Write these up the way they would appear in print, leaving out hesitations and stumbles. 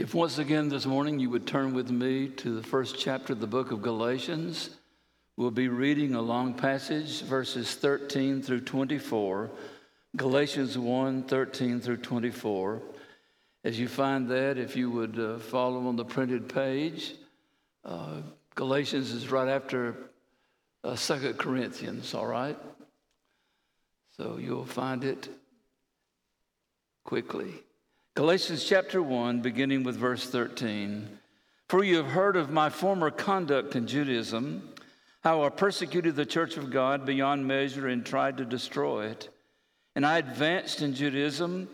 If once again this morning you would turn with me to the first chapter of the book of Galatians, we'll be reading a long passage, verses 13 through 24, Galatians 1, 13 through 24. As you find that, if you would follow on the printed page, Galatians is right after 2 Corinthians, all right? So you'll find it quickly. Galatians chapter 1, beginning with verse 13. For you have heard of my former conduct in Judaism, how I persecuted the church of God beyond measure and tried to destroy it. And I advanced in Judaism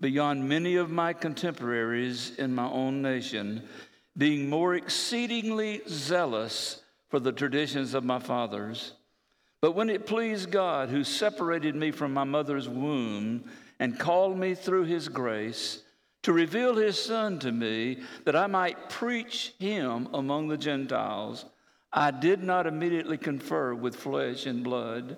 beyond many of my contemporaries in my own nation, being more exceedingly zealous for the traditions of my fathers. But when it pleased God, who separated me from my mother's womb and called me through his grace to reveal his Son to me, that I might preach him among the Gentiles, I did not immediately confer with flesh and blood.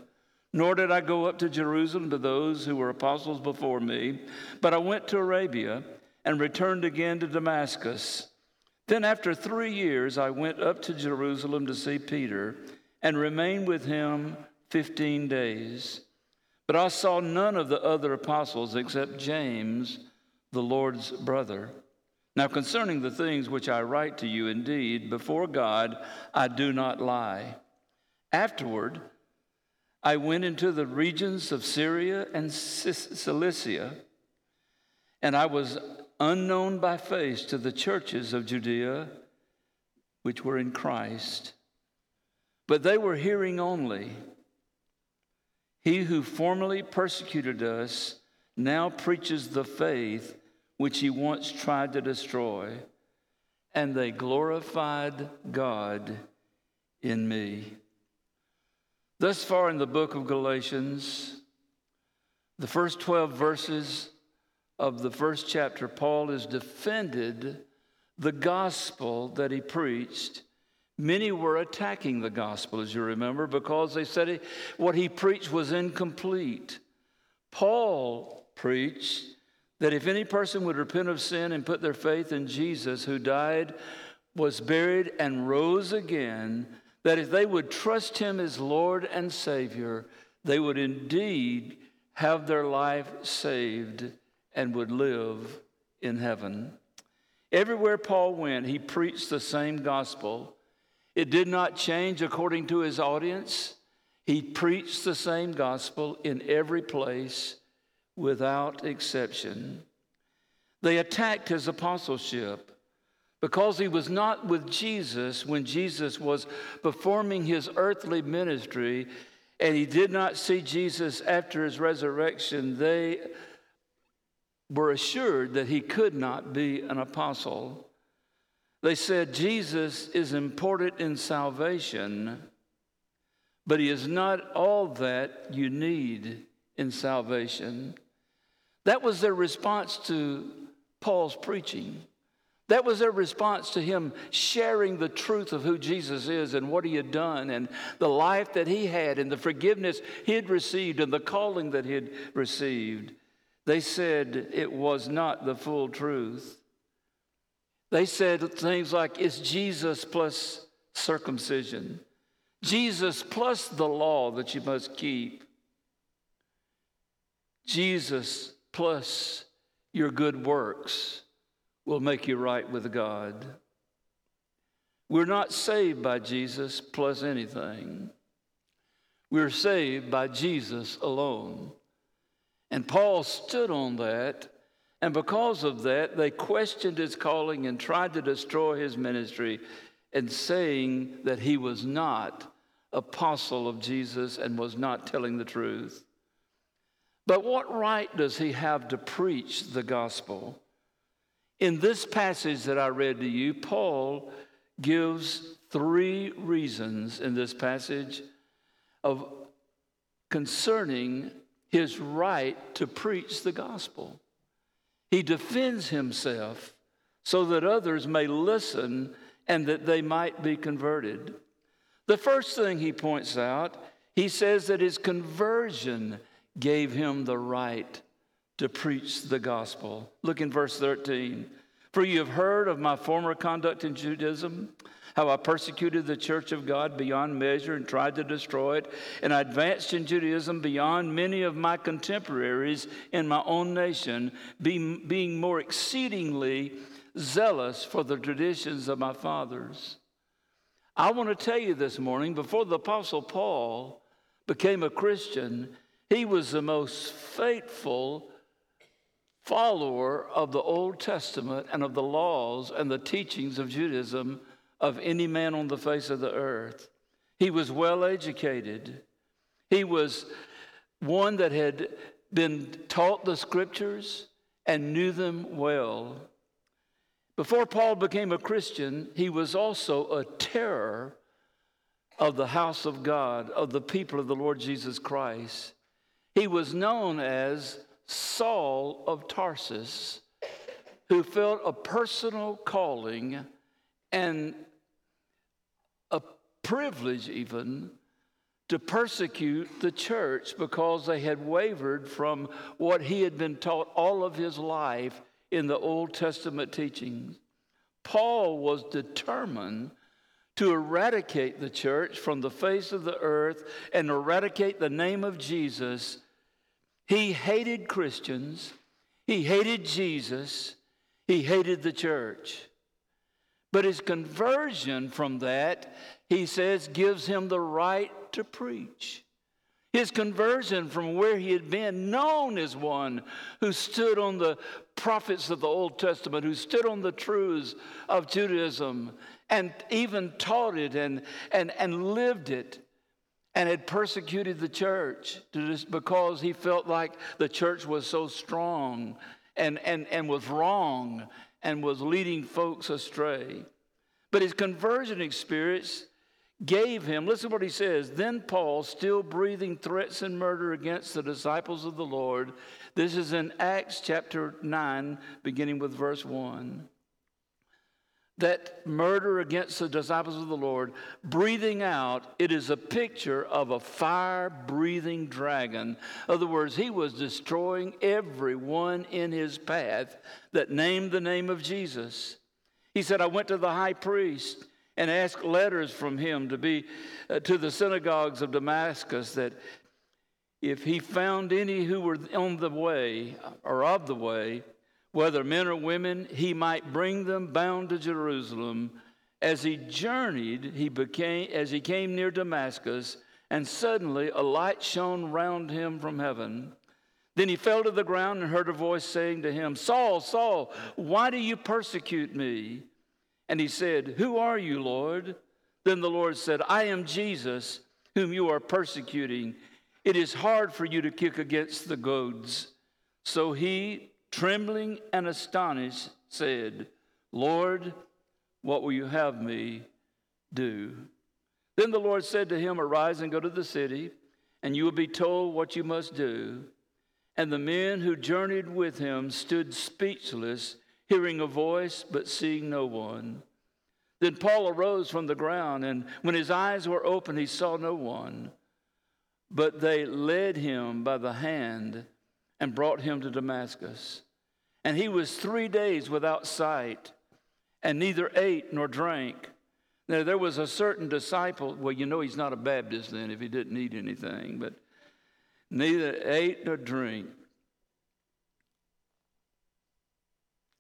Nor did I go up to Jerusalem to those who were apostles before me, but I went to Arabia and returned again to Damascus. Then after 3 years, I went up to Jerusalem to see Peter and remained with him 15 days. But I saw none of the other apostles except James, the Lord's brother. Now concerning the things which I write to you, indeed, before God, I do not lie. Afterward, I went into the regions of Syria and Cilicia, and I was unknown by face to the churches of Judea, which were in Christ. But they were hearing only. He who formerly persecuted us now preaches the faith which he once tried to destroy, and they glorified God in me. Thus far in the book of Galatians, the first 12 verses of the first chapter, Paul has defended the gospel that he preached. Many were attacking the gospel, as you remember, because they said what he preached was incomplete. Paul preached that if any person would repent of sin and put their faith in Jesus, who died, was buried, and rose again, that if they would trust him as Lord and Savior, they would indeed have their life saved and would live in heaven. Everywhere Paul went, he preached the same gospel. It did not change according to his audience. He preached the same gospel in every place without exception. They attacked his apostleship, because he was not with Jesus when Jesus was performing his earthly ministry, and he did not see Jesus after his resurrection, they were assured that he could not be an apostle. They said Jesus is important in salvation, but he is not all that you need in salvation. That was their response to Paul's preaching. That was their response to him sharing the truth of who Jesus is and what he had done and the life that he had and the forgiveness he had received and the calling that he had received. They said it was not the full truth. They said things like, it's Jesus plus circumcision, Jesus plus the law that you must keep, Jesus plus your good works will make you right with God. We're not saved by Jesus plus anything. We're saved by Jesus alone. And Paul stood on that, and because of that, they questioned his calling and tried to destroy his ministry and saying that he was not apostle of Jesus and was not telling the truth. But what right does he have to preach the gospel? In this passage that I read to you, Paul gives three reasons in this passage of concerning his right to preach the gospel. He defends himself so that others may listen and that they might be converted. The first thing he points out, he says that his conversion gave him the right to preach the gospel. Look in verse 13. For you have heard of my former conduct in Judaism, how I persecuted the church of God beyond measure and tried to destroy it, and I advanced in Judaism beyond many of my contemporaries in my own nation, being more exceedingly zealous for the traditions of my fathers. I want to tell you this morning, before the Apostle Paul became a Christian, he was the most faithful follower of the Old Testament and of the laws and the teachings of Judaism of any man on the face of the earth. He was well educated. He was one that had been taught the scriptures and knew them well. Before Paul became a Christian, he was also a terror of the house of God, of the people of the Lord Jesus Christ. He was known as Saul of Tarsus, who felt a personal calling and a privilege even to persecute the church because they had wavered from what he had been taught all of his life in the Old Testament teachings. Paul was determined to eradicate the church from the face of the earth and eradicate the name of Jesus. He hated Christians. He hated Jesus. He hated the church. But his conversion from that, he says, gives him the right to preach. His conversion from where he had been known as one who stood on the prophets of the Old Testament, who stood on the truths of Judaism and even taught it and lived it, and had persecuted the church because he felt like the church was so strong and was wrong and was leading folks astray. But his conversion experience gave him, listen to what he says, then Paul, still breathing threats and murder against the disciples of the Lord. This is in Acts chapter 9, beginning with verse 1. That murder against the disciples of the Lord, breathing out, it is a picture of a fire-breathing dragon. In other words, he was destroying everyone in his path that named the name of Jesus. He said, I went to the high priest and asked letters from him to the synagogues of Damascus, that if he found any who were on the way or of the way, whether men or women, he might bring them bound to Jerusalem. As he journeyed, as he came near Damascus, and suddenly a light shone round him from heaven. Then he fell to the ground and heard a voice saying to him, Saul, Saul, why do you persecute me? And he said, Who are you, Lord? Then the Lord said, I am Jesus, whom you are persecuting. It is hard for you to kick against the goads. So he, trembling and astonished, said, Lord, what will you have me do? Then the Lord said to him, Arise and go to the city, and you will be told what you must do. And the men who journeyed with him stood speechless, hearing a voice, but seeing no one. Then Paul arose from the ground, and when his eyes were open, he saw no one. But they led him by the hand and brought him to Damascus. And he was 3 days without sight, and neither ate nor drank. Now there was a certain disciple, well, you know he's not a Baptist then if he didn't eat anything, but neither ate nor drank.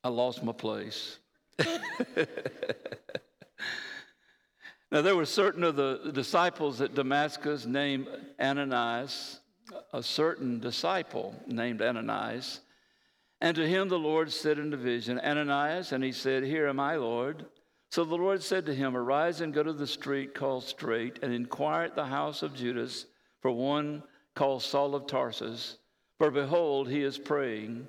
I lost my place. Now there were certain of the disciples at Damascus named Ananias, a certain disciple named Ananias. And to him the Lord said in a vision, Ananias, and he said, Here am I, Lord. So the Lord said to him, Arise and go to the street called Straight, and inquire at the house of Judas for one called Saul of Tarsus. For behold, he is praying.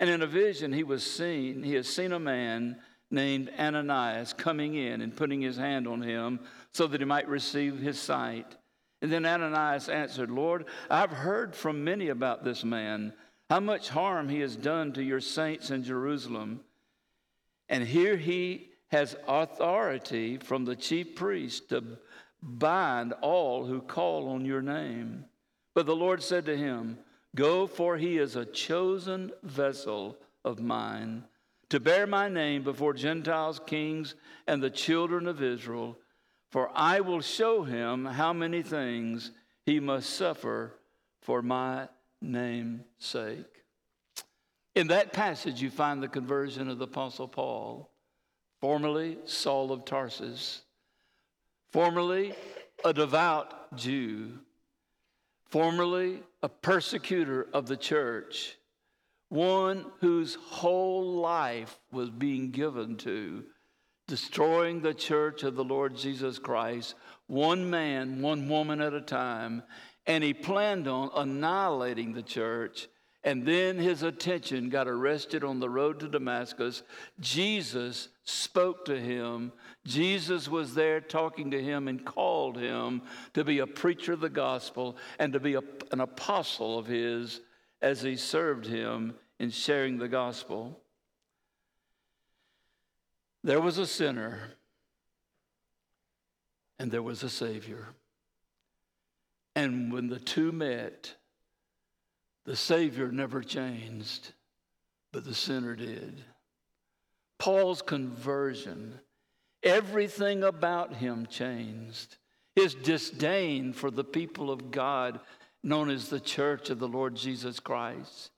And in a vision he has seen a man named Ananias coming in and putting his hand on him so that he might receive his sight. And then Ananias answered, Lord, I've heard from many about this man, how much harm he has done to your saints in Jerusalem. And here he has authority from the chief priest to bind all who call on your name. But the Lord said to him, Go, for he is a chosen vessel of mine, to bear my name before Gentiles, kings, and the children of Israel. For I will show him how many things he must suffer for my name's sake." In that passage, you find the conversion of the Apostle Paul, formerly Saul of Tarsus, formerly a devout Jew, formerly a persecutor of the church, one whose whole life was being given to destroying the church of the Lord Jesus Christ, one man, one woman at a time, and he planned on annihilating the church. And then his attention got arrested on the road to Damascus. Jesus spoke to him. Jesus was there talking to him and called him to be a preacher of the gospel and to be an apostle of his as he served him in sharing the gospel. There was a sinner and there was a Savior. And when the two met, the Savior never changed, but the sinner did. Paul's conversion, everything about him changed. His disdain for the people of God, known as the church of the Lord Jesus Christ,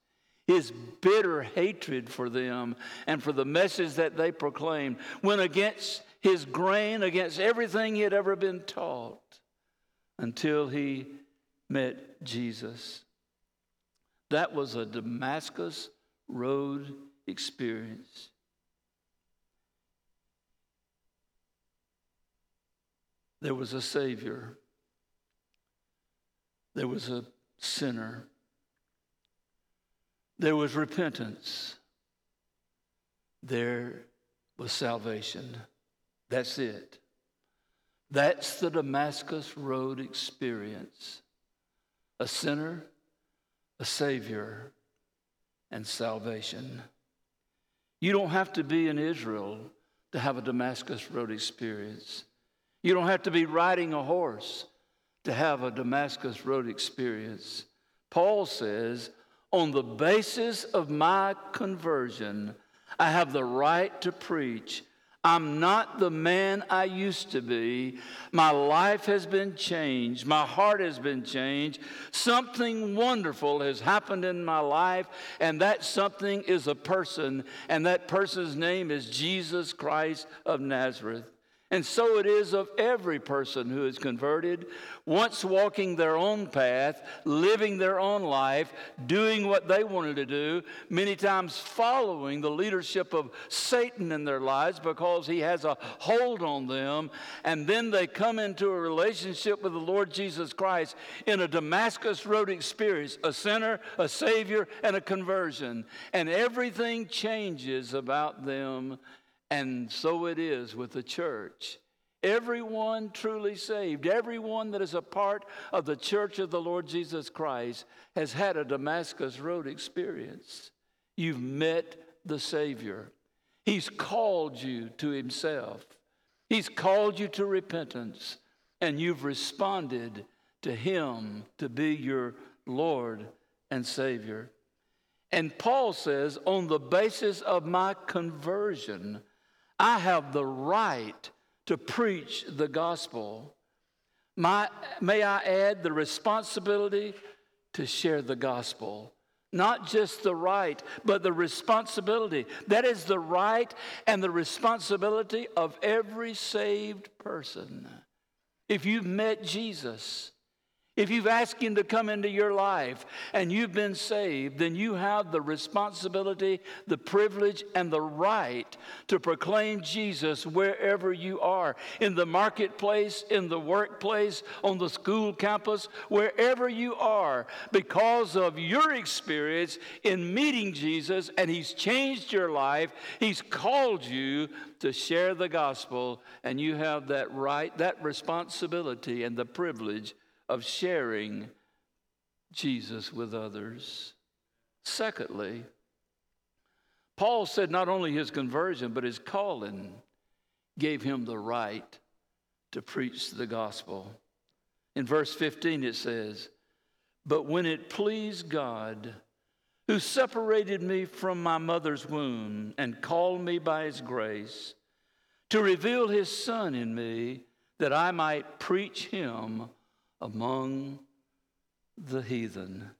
his bitter hatred for them and for the message that they proclaimed, went against his grain, against everything he had ever been taught, until he met Jesus. That was a Damascus Road experience. There was a Savior. There was a sinner. There was repentance. There was salvation. That's it. That's the Damascus Road experience. A sinner, a Savior, and salvation. You don't have to be in Israel to have a Damascus Road experience. You don't have to be riding a horse to have a Damascus Road experience. Paul says, on the basis of my conversion, I have the right to preach. I'm not the man I used to be. My life has been changed. My heart has been changed. Something wonderful has happened in my life, and that something is a person, and that person's name is Jesus Christ of Nazareth. And so it is of every person who is converted, once walking their own path, living their own life, doing what they wanted to do, many times following the leadership of Satan in their lives because he has a hold on them. And then they come into a relationship with the Lord Jesus Christ in a Damascus Road experience, a sinner, a Savior, and a conversion. And everything changes about them. And so it is with the church. Everyone truly saved, everyone that is a part of the church of the Lord Jesus Christ has had a Damascus Road experience. You've met the Savior. He's called you to himself. He's called you to repentance. And you've responded to him to be your Lord and Savior. And Paul says, on the basis of my conversion, I have the right to preach the gospel. May I add the responsibility to share the gospel. Not just the right, but the responsibility. That is the right and the responsibility of every saved person. If you've met Jesus, if you've asked him to come into your life and you've been saved, then you have the responsibility, the privilege, and the right to proclaim Jesus wherever you are, in the marketplace, in the workplace, on the school campus, wherever you are, because of your experience in meeting Jesus, and he's changed your life. He's called you to share the gospel, and you have that right, that responsibility, and the privilege of sharing Jesus with others. Secondly, Paul said not only his conversion, but his calling gave him the right to preach the gospel. In verse 15 it says, "But when it pleased God who separated me from my mother's womb and called me by his grace to reveal his Son in me that I might preach him among the heathen.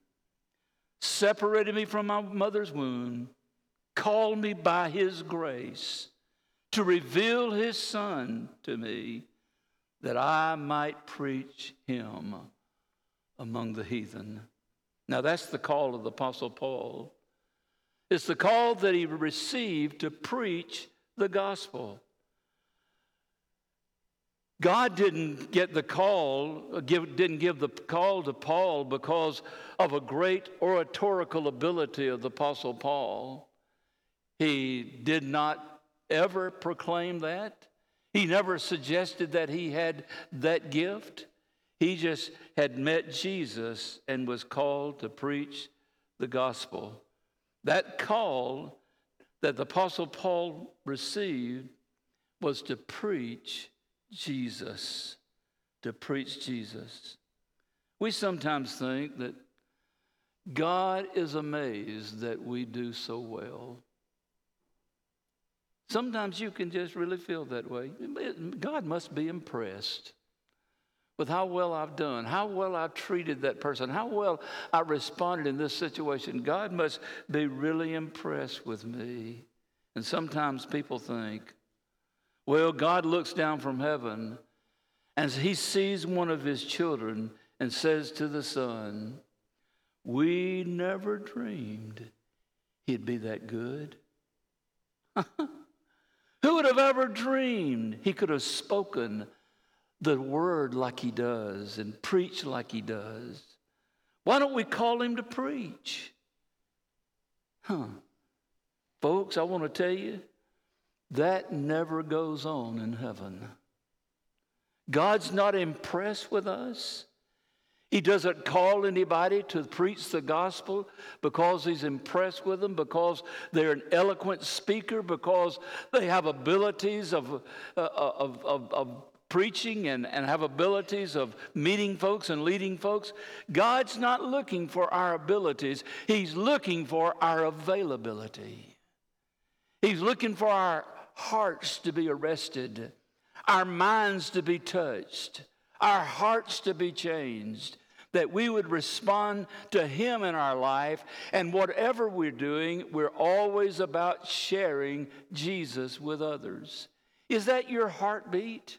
Separated me from my mother's womb, called me by his grace to reveal his Son to me that I might preach him among the heathen. Now that's the call of the Apostle Paul. It's the call that he received to preach the gospel. God didn't give the call to Paul because of a great oratorical ability of the Apostle Paul. He did not ever proclaim that. He never suggested that he had that gift. He just had met Jesus and was called to preach the gospel. That call that the Apostle Paul received was to preach Jesus, to preach Jesus. We sometimes think that God is amazed that we do so well. Sometimes you can just really feel that way. God must be impressed with how well I've done, how well I've treated that person, how well I responded in this situation. God must be really impressed with me. And sometimes people think, well, God looks down from heaven and he sees one of his children and says to the Son, we never dreamed he'd be that good. Who would have ever dreamed he could have spoken the word like he does and preached like he does? Why don't we call him to preach? Folks, I want to tell you, that never goes on in heaven. God's not impressed with us. He doesn't call anybody to preach the gospel because he's impressed with them, because they're an eloquent speaker, because they have abilities of preaching and have abilities of meeting folks and leading folks. God's not looking for our abilities. He's looking for our availability. He's looking for our hearts to be arrested, our minds to be touched, our hearts to be changed, that we would respond to him in our life. And whatever we're doing, we're always about sharing Jesus with others. Is that your heartbeat?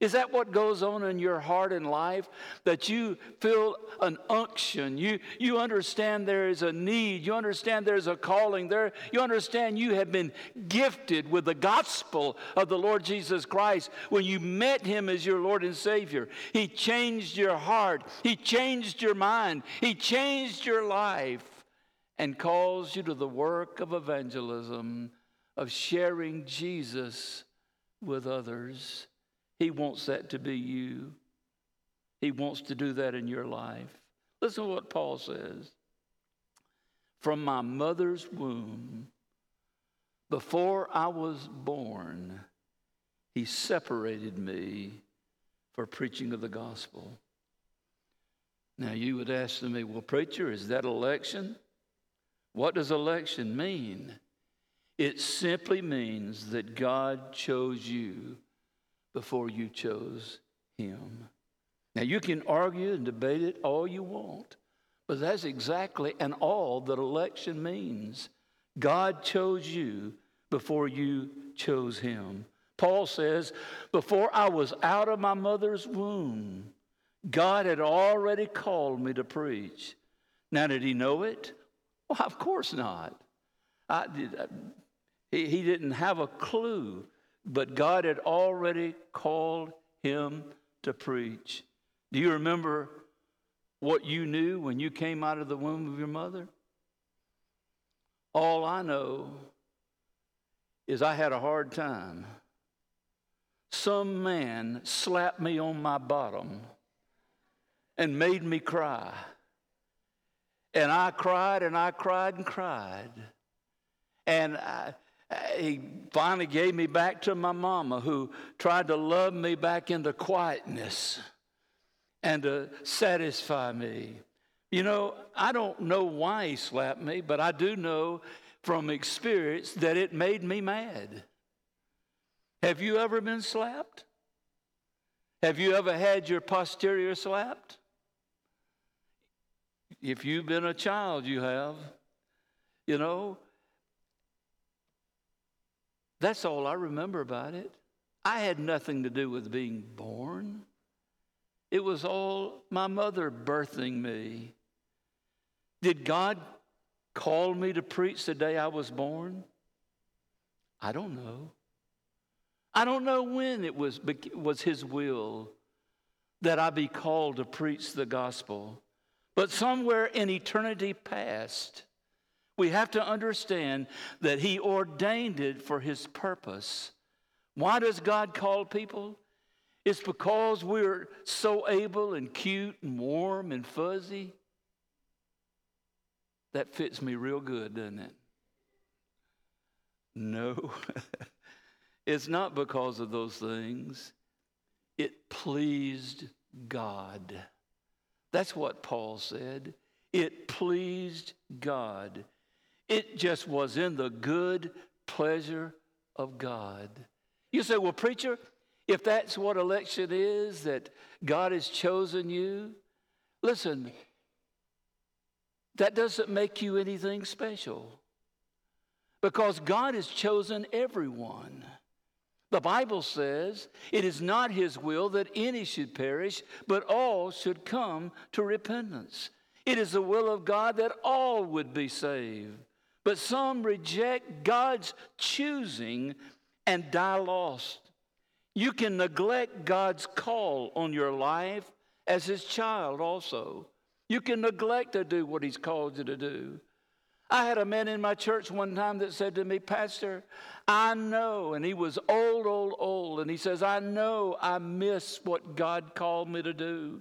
Is that what goes on in your heart and life, that you feel an unction? You understand there is a need. You understand there's a calling there. You understand you have been gifted with the gospel of the Lord Jesus Christ. When you met him as your Lord and Savior, he changed your heart. He changed your mind. He changed your life and calls you to the work of evangelism, of sharing Jesus with others. He wants that to be you. He wants to do that in your life. Listen to what Paul says. From my mother's womb, before I was born, he separated me for preaching of the gospel. Now you would ask to me, well, preacher, is that election? What does election mean? It simply means that God chose you before you chose him. Now you can argue and debate it all you want, but that's exactly and all that election means. God chose you before you chose him. Paul says, before I was out of my mother's womb, God had already called me to preach. Now, did he know it? Well, of course not. He didn't have a clue. But God had already called him to preach. Do you remember what you knew when you came out of the womb of your mother? All I know is I had a hard time. Some man slapped me on my bottom and made me cry. And I cried and I cried and cried. And he finally gave me back to my mama, who tried to love me back into quietness and to satisfy me. You know, I don't know why he slapped me, but I do know from experience that it made me mad. Have you ever been slapped? Have you ever had your posterior slapped? If you've been a child, you have. You know, that's all I remember about it. I had nothing to do with being born. It was all my mother birthing me. Did God call me to preach the day I was born? I don't know. I don't know when it was his will that I be called to preach the gospel. But somewhere in eternity past, we have to understand that he ordained it for his purpose. Why does God call people? It's because we're so able and cute and warm and fuzzy. That fits me real good, doesn't it? No. It's not because of those things. It pleased God. That's what Paul said. It pleased God. It just was in the good pleasure of God. You say, well, preacher, if that's what election is, that God has chosen you, listen, that doesn't make you anything special, because God has chosen everyone. The Bible says it is not his will that any should perish, but all should come to repentance. It is the will of God that all would be saved, but some reject God's choosing and die lost. You can neglect God's call on your life as his child also. You can neglect to do what he's called you to do. I had a man in my church one time that said to me, Pastor, I know, and he was old, and he says, I know I miss what God called me to do.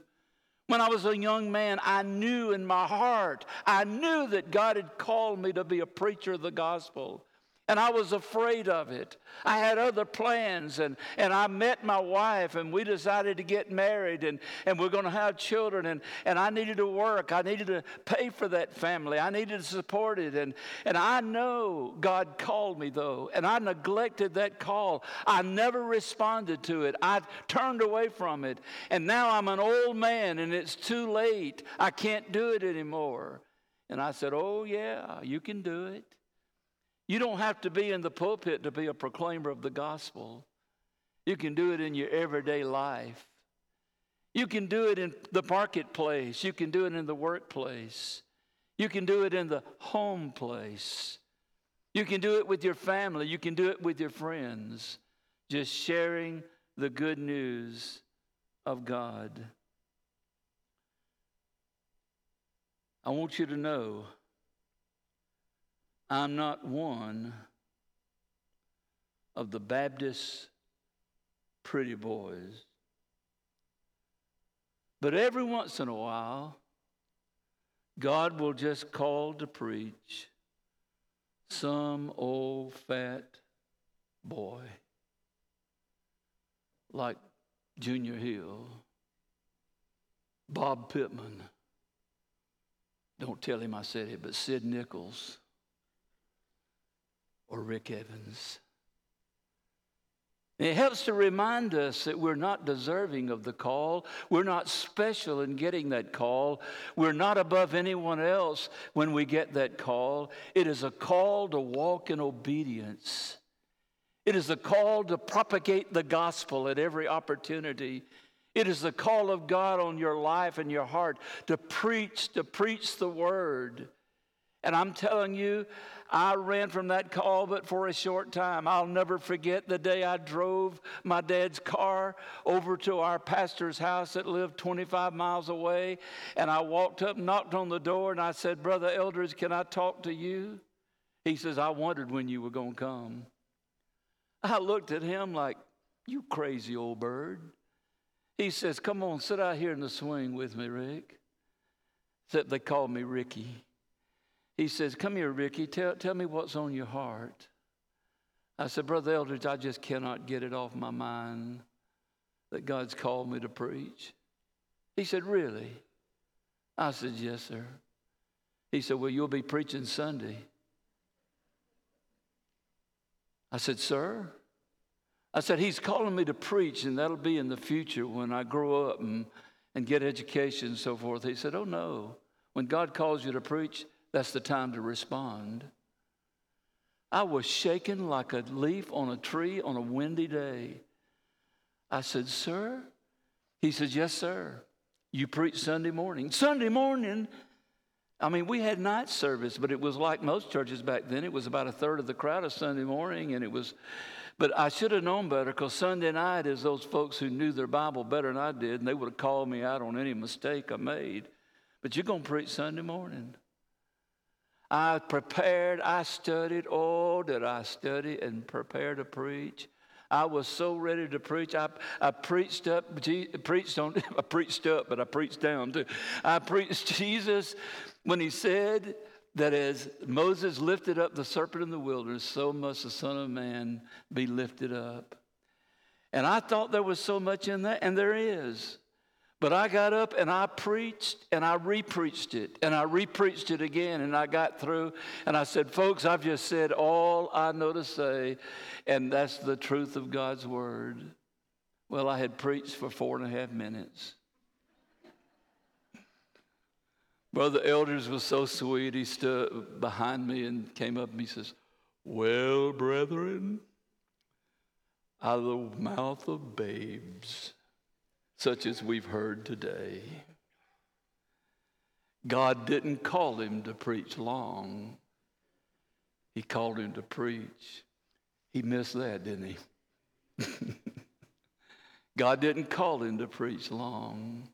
When I was a young man, I knew in my heart, I knew that God had called me to be a preacher of the gospel. And I was afraid of it. I had other plans, and I met my wife, and we decided to get married, and we're going to have children, and I needed to work. I needed to pay for that family. I needed to support it, and I know God called me, though, and I neglected that call. I never responded to it. I turned away from it, and now I'm an old man, and it's too late. I can't do it anymore. And I said, oh, yeah, you can do it. You don't have to be in the pulpit to be a proclaimer of the gospel. You can do it in your everyday life. You can do it in the marketplace. You can do it in the workplace. You can do it in the home place. You can do it with your family. You can do it with your friends. Just sharing the good news of God. I want you to know I'm not one of the Baptist pretty boys. But every once in a while, God will just call to preach some old fat boy like Junior Hill, Bob Pittman. Don't tell him I said it, but Sid Nichols. Or Rick Evans. It helps to remind us that we're not deserving of the call. We're not special in getting that call. We're not above anyone else when we get that call. It is a call to walk in obedience. It is a call to propagate the gospel at every opportunity. It is the call of God on your life and your heart to preach the word. And I'm telling you, I ran from that call, but for a short time. I'll never forget the day I drove my dad's car over to our pastor's house that lived 25 miles away. And I walked up, knocked on the door, and I said, Brother Eldridge, can I talk to you? He says, I wondered when you were going to come. I looked at him like, you crazy old bird. He says, come on, sit out here in the swing with me, Rick. Except they called me Ricky. He says, come here, Ricky, tell me what's on your heart. I said, Brother Eldridge, I just cannot get it off my mind that God's called me to preach. He said, really? I said, yes, sir. He said, well, you'll be preaching Sunday. I said, sir? I said, he's calling me to preach, and that'll be in the future when I grow up and get education and so forth. He said, oh, no. When God calls you to preach, that's the time to respond. I was shaken like a leaf on a tree on a windy day. I said, sir? He says, yes, sir. You preach Sunday morning. Sunday morning? I mean, we had night service, but it was like most churches back then. It was about a third of the crowd of Sunday morning, and it was... But I should have known better, because Sunday night is those folks who knew their Bible better than I did, and they would have called me out on any mistake I made. But you're going to preach Sunday morning. I prepared, I studied. Oh, did I study and prepare to preach? I was so ready to preach. I preached down too. I preached Jesus when he said that as Moses lifted up the serpent in the wilderness, so must the Son of Man be lifted up. And I thought there was so much in that, and there is. But I got up and I preached and I re-preached it and I re-preached it again, and I got through and I said, folks, I've just said all I know to say, and that's the truth of God's word. Well, I had preached for 4.5 minutes. Brother Eldridge was so sweet. He stood behind me and came up and he says, well, brethren, out of the mouth of babes, such as we've heard today. God didn't call him to preach long. He called him to preach. He missed that, didn't he? God didn't call him to preach long.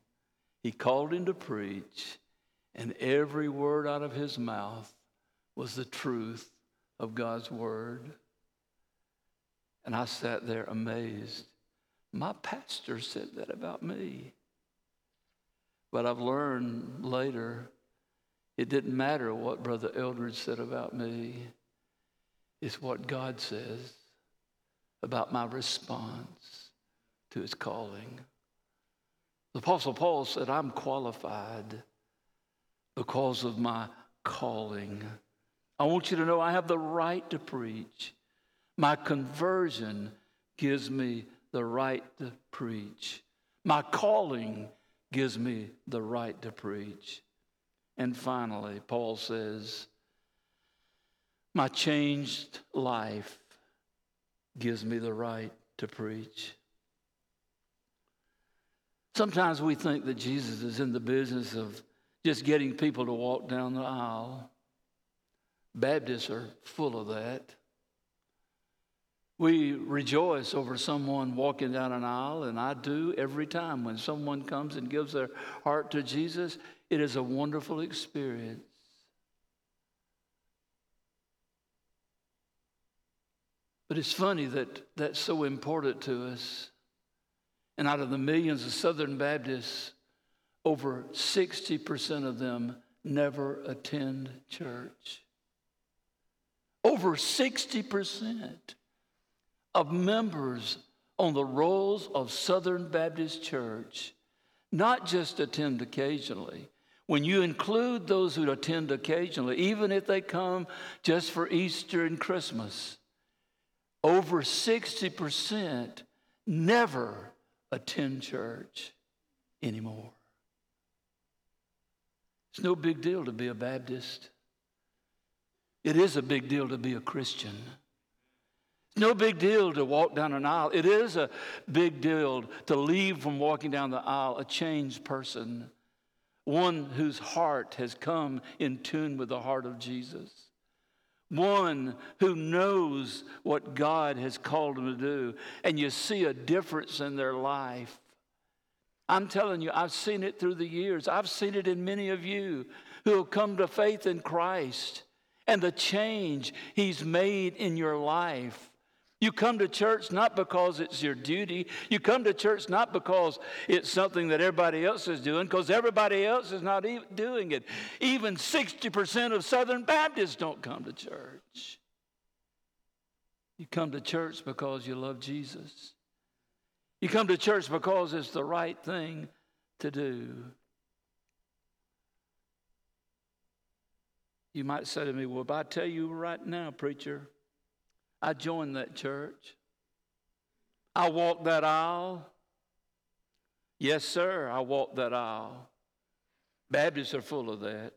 He called him to preach, and every word out of his mouth was the truth of God's word. And I sat there amazed. My pastor said that about me. But I've learned later, it didn't matter what Brother Eldridge said about me. It's what God says about my response to his calling. The Apostle Paul said, I'm qualified because of my calling. I want you to know I have the right to preach. My conversion gives me the right to preach. My calling gives me the right to preach. And finally, Paul says, my changed life gives me the right to preach. Sometimes we think that Jesus is in the business of just getting people to walk down the aisle. Baptists are full of that. We rejoice over someone walking down an aisle, and I do every time. When someone comes and gives their heart to Jesus, it is a wonderful experience. But it's funny that that's so important to us. And out of the millions of Southern Baptists, over 60% of them never attend church. Over 60%. Of members on the rolls of Southern Baptist Church not just attend occasionally. When you include those who attend occasionally, even if they come just for Easter and Christmas, over 60% never attend church anymore. It's no big deal to be a Baptist. It is a big deal to be a Christian. It's no big deal to walk down an aisle. It is a big deal to leave from walking down the aisle a changed person, one whose heart has come in tune with the heart of Jesus, one who knows what God has called them to do, and you see a difference in their life. I'm telling you, I've seen it through the years. I've seen it in many of you who have come to faith in Christ and the change he's made in your life. You come to church not because it's your duty. You come to church not because it's something that everybody else is doing, because everybody else is not doing it. Even 60% of Southern Baptists don't come to church. You come to church because you love Jesus. You come to church because it's the right thing to do. You might say to me, well, if I tell you right now, preacher, I joined that church. I walked that aisle. Yes, sir, I walked that aisle. Baptists are full of that.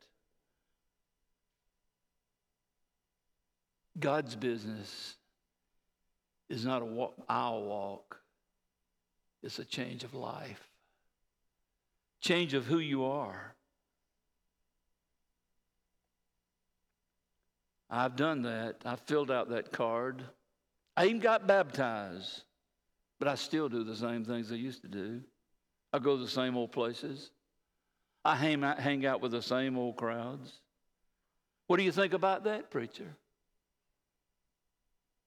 God's business is not an aisle walk. It's a change of life. Change of who you are. I've done that. I filled out that card. I even got baptized. But I still do the same things I used to do. I go to the same old places. I hang out with the same old crowds. What do you think about that, preacher?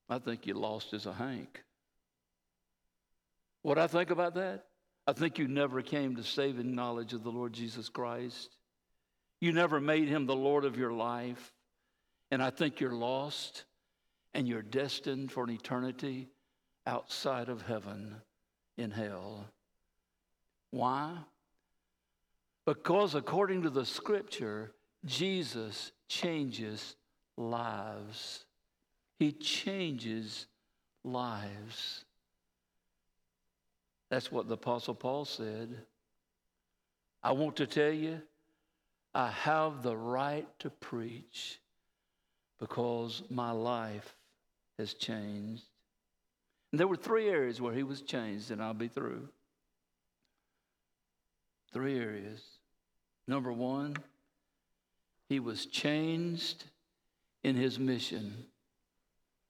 I think you lost as a hank. What I think about that? I think you never came to saving knowledge of the Lord Jesus Christ. You never made him the Lord of your life. And I think you're lost and you're destined for an eternity outside of heaven in hell. Why? Because according to the scripture, Jesus changes lives. He changes lives. That's what the Apostle Paul said. I want to tell you, I have the right to preach because my life has changed. And there were three areas where he was changed, and I'll be through. Three areas. Number one, he was changed in his mission.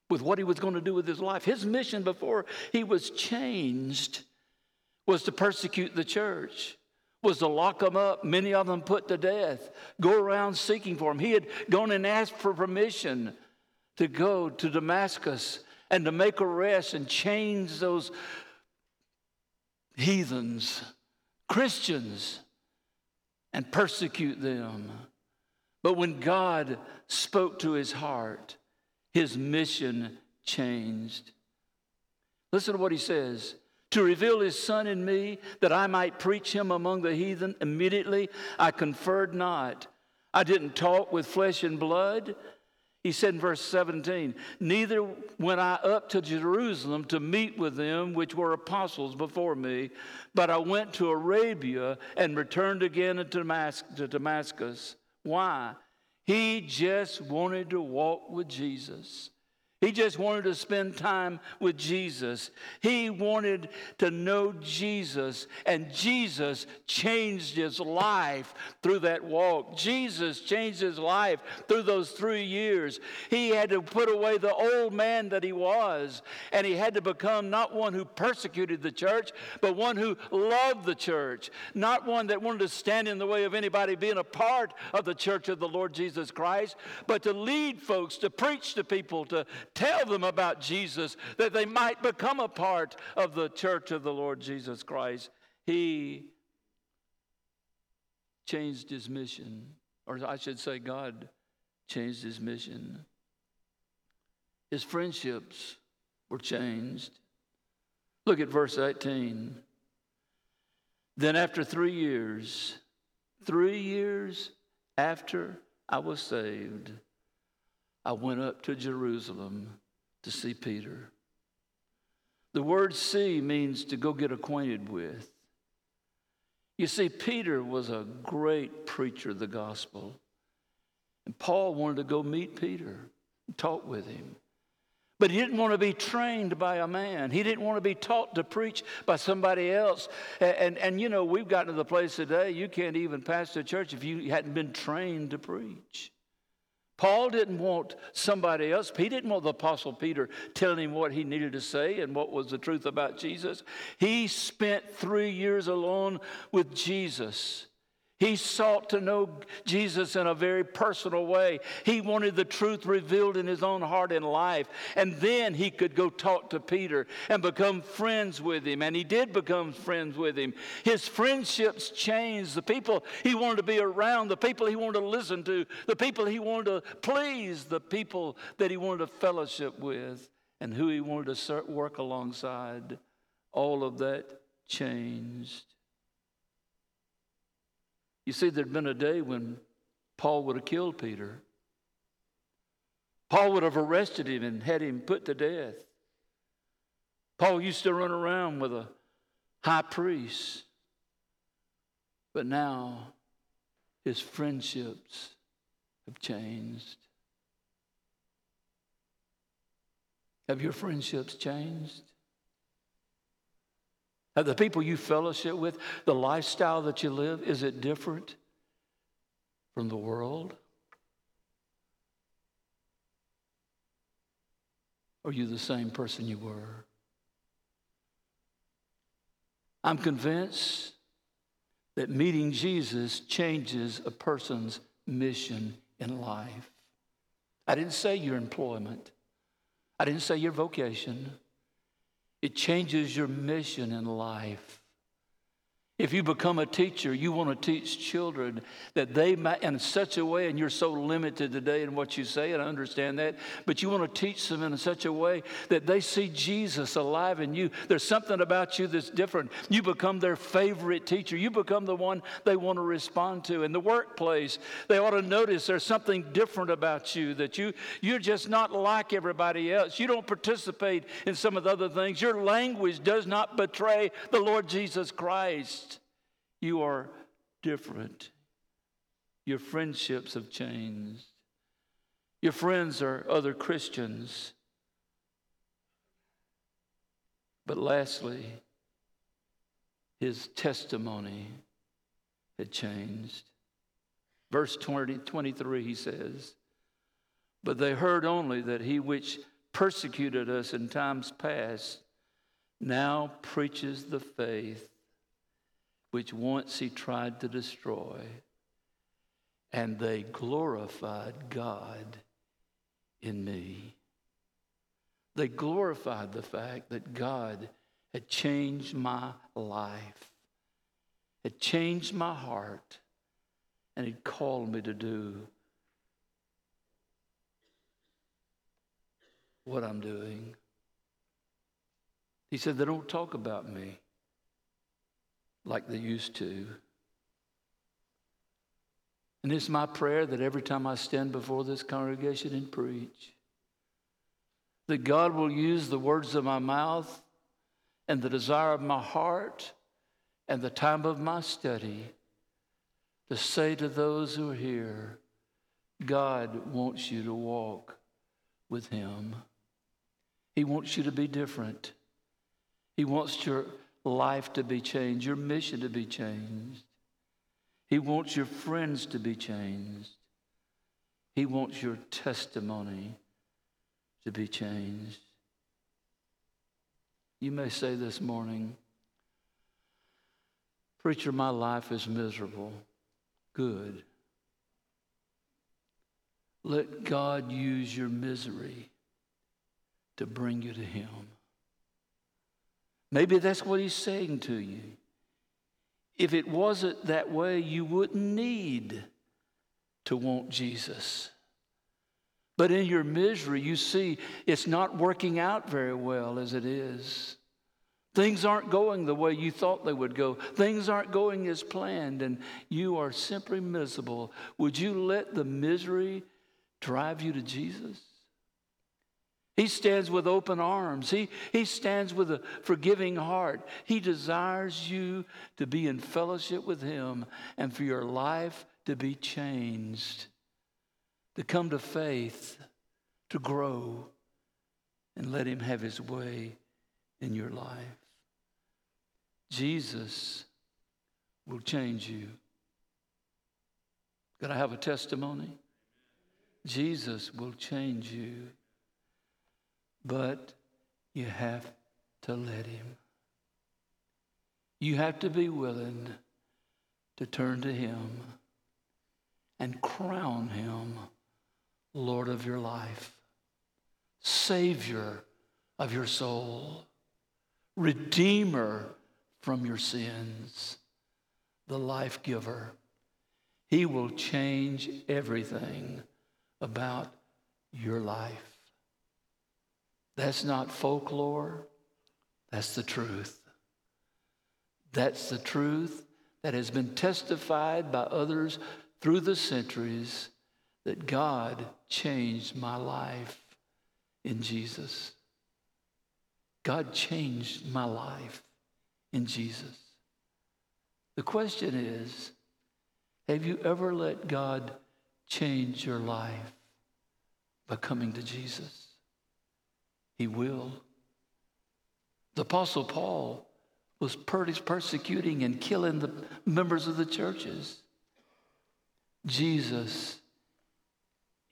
With what he was going to do with his life. His mission before he was changed was to persecute the church, was to lock them up, many of them put to death, go around seeking for him. He had gone and asked for permission to go to Damascus and to make arrests and change those heathens, Christians, and persecute them. But when God spoke to his heart, his mission changed. Listen to what he says. To reveal his son in me, that I might preach him among the heathen. Immediately I conferred not. I didn't talk with flesh and blood. He said in verse 17, neither went I up to Jerusalem to meet with them which were apostles before me, but I went to Arabia and returned again to Damascus. Why? He just wanted to walk with Jesus. He just wanted to spend time with Jesus. He wanted to know Jesus, and Jesus changed his life through that walk. Jesus changed his life through those 3 years. He had to put away the old man that he was, and he had to become not one who persecuted the church, but one who loved the church, not one that wanted to stand in the way of anybody being a part of the church of the Lord Jesus Christ, but to lead folks, to preach to people, to tell them about Jesus, that they might become a part of the church of the Lord Jesus Christ. He changed his mission, or I should say God changed his mission. His friendships were changed. Look at verse 18. Then after 3 years, 3 years after I was saved, I went up to Jerusalem to see Peter. The word see means to go get acquainted with. You see, Peter was a great preacher of the gospel. And Paul wanted to go meet Peter and talk with him. But he didn't want to be trained by a man. He didn't want to be taught to preach by somebody else. And you know, we've gotten to the place today, you can't even pastor a church if you hadn't been trained to preach. Paul didn't want somebody else. He didn't want the Apostle Peter telling him what he needed to say and what was the truth about Jesus. He spent 3 years alone with Jesus. He sought to know Jesus in a very personal way. He wanted the truth revealed in his own heart and life. And then he could go talk to Peter and become friends with him. And he did become friends with him. His friendships changed. The people he wanted to be around, the people he wanted to listen to, the people he wanted to please, the people that he wanted to fellowship with, and who he wanted to work alongside. All of that changed. You see, there'd been a day when Paul would have killed Peter Paul would have arrested him and had him put to death. Paul used to run around with a high priest. But now his friendships have changed. Have your friendships changed? Have the people you fellowship with, the lifestyle that you live, is it different from the world? Are you the same person you were? I'm convinced that meeting Jesus changes a person's mission in life. I didn't say your employment. I didn't say your vocation. It changes your mission in life. If you become a teacher, you want to teach children that they might, in such a way, and you're so limited today in what you say, and I understand that, but you want to teach them in such a way that they see Jesus alive in you. There's something about you that's different. You become their favorite teacher. You become the one they want to respond to. In the workplace, they ought to notice there's something different about you, that you're just not like everybody else. You don't participate in some of the other things. Your language does not betray the Lord Jesus Christ. You are different. Your friendships have changed. Your friends are other Christians. But lastly, his testimony had changed. Verse 23, he says, "But they heard only that he which persecuted us in times past now preaches the faith which once he tried to destroy, and they glorified God in me." They glorified the fact that God had changed my life, had changed my heart, and had called me to do what I'm doing. He said, they don't talk about me like they used to. And it's my prayer that every time I stand before this congregation and preach, that God will use the words of my mouth and the desire of my heart and the time of my study to say to those who are here, God wants you to walk with him. He wants you to be different. He wants your life to be changed, your mission to be changed. He wants your friends to be changed. He wants your testimony to be changed. You may say this morning, "Preacher, my life is miserable." Good. Let God use your misery to bring you to him. Maybe that's what he's saying to you. If it wasn't that way, you wouldn't need to want Jesus. But in your misery, you see it's not working out very well as it is. Things aren't going the way you thought they would go. Things aren't going as planned, and you are simply miserable. Would you let the misery drive you to Jesus? He stands with open arms. He stands with a forgiving heart. He desires you to be in fellowship with him and for your life to be changed, to come to faith, to grow, and let him have his way in your life. Jesus will change you. Can I have a testimony? Jesus will change you. But you have to let him. You have to be willing to turn to him and crown him Lord of your life, Savior of your soul, Redeemer from your sins, the life giver. He will change everything about your life. That's not folklore. That's the truth. That's the truth that has been testified by others through the centuries that God changed my life in Jesus. God changed my life in Jesus. The question is, have you ever let God change your life by coming to Jesus? He will. The Apostle Paul was persecuting and killing the members of the churches. Jesus,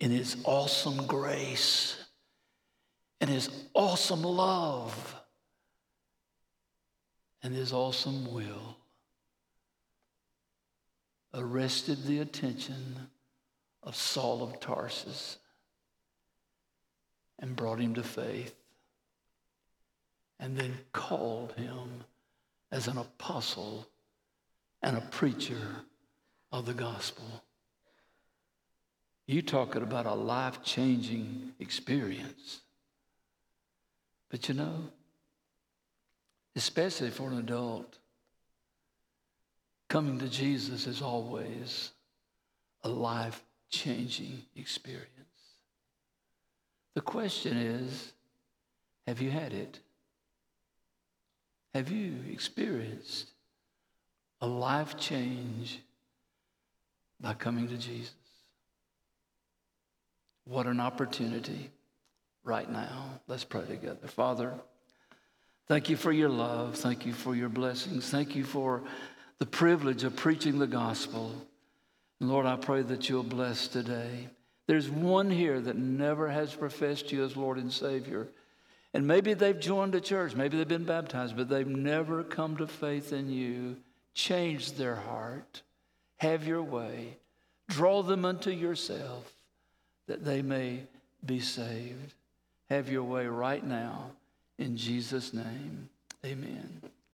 in his awesome grace and his awesome love and his awesome will, arrested the attention of Saul of Tarsus and brought him to faith, and then called him as an apostle and a preacher of the gospel. You're talking about a life-changing experience. But you know, especially for an adult, coming to Jesus is always a life-changing experience. The question is, have you had it? Have you experienced a life change by coming to Jesus? What an opportunity right now. Let's pray together. Father, thank you for your love. Thank you for your blessings. Thank you for the privilege of preaching the gospel. And Lord, I pray that you'll bless today. There's one here that never has professed you as Lord and Savior. And maybe they've joined a church, maybe they've been baptized, but they've never come to faith in you. Change their heart. Have your way. Draw them unto yourself that they may be saved. Have your way right now in Jesus' name. Amen.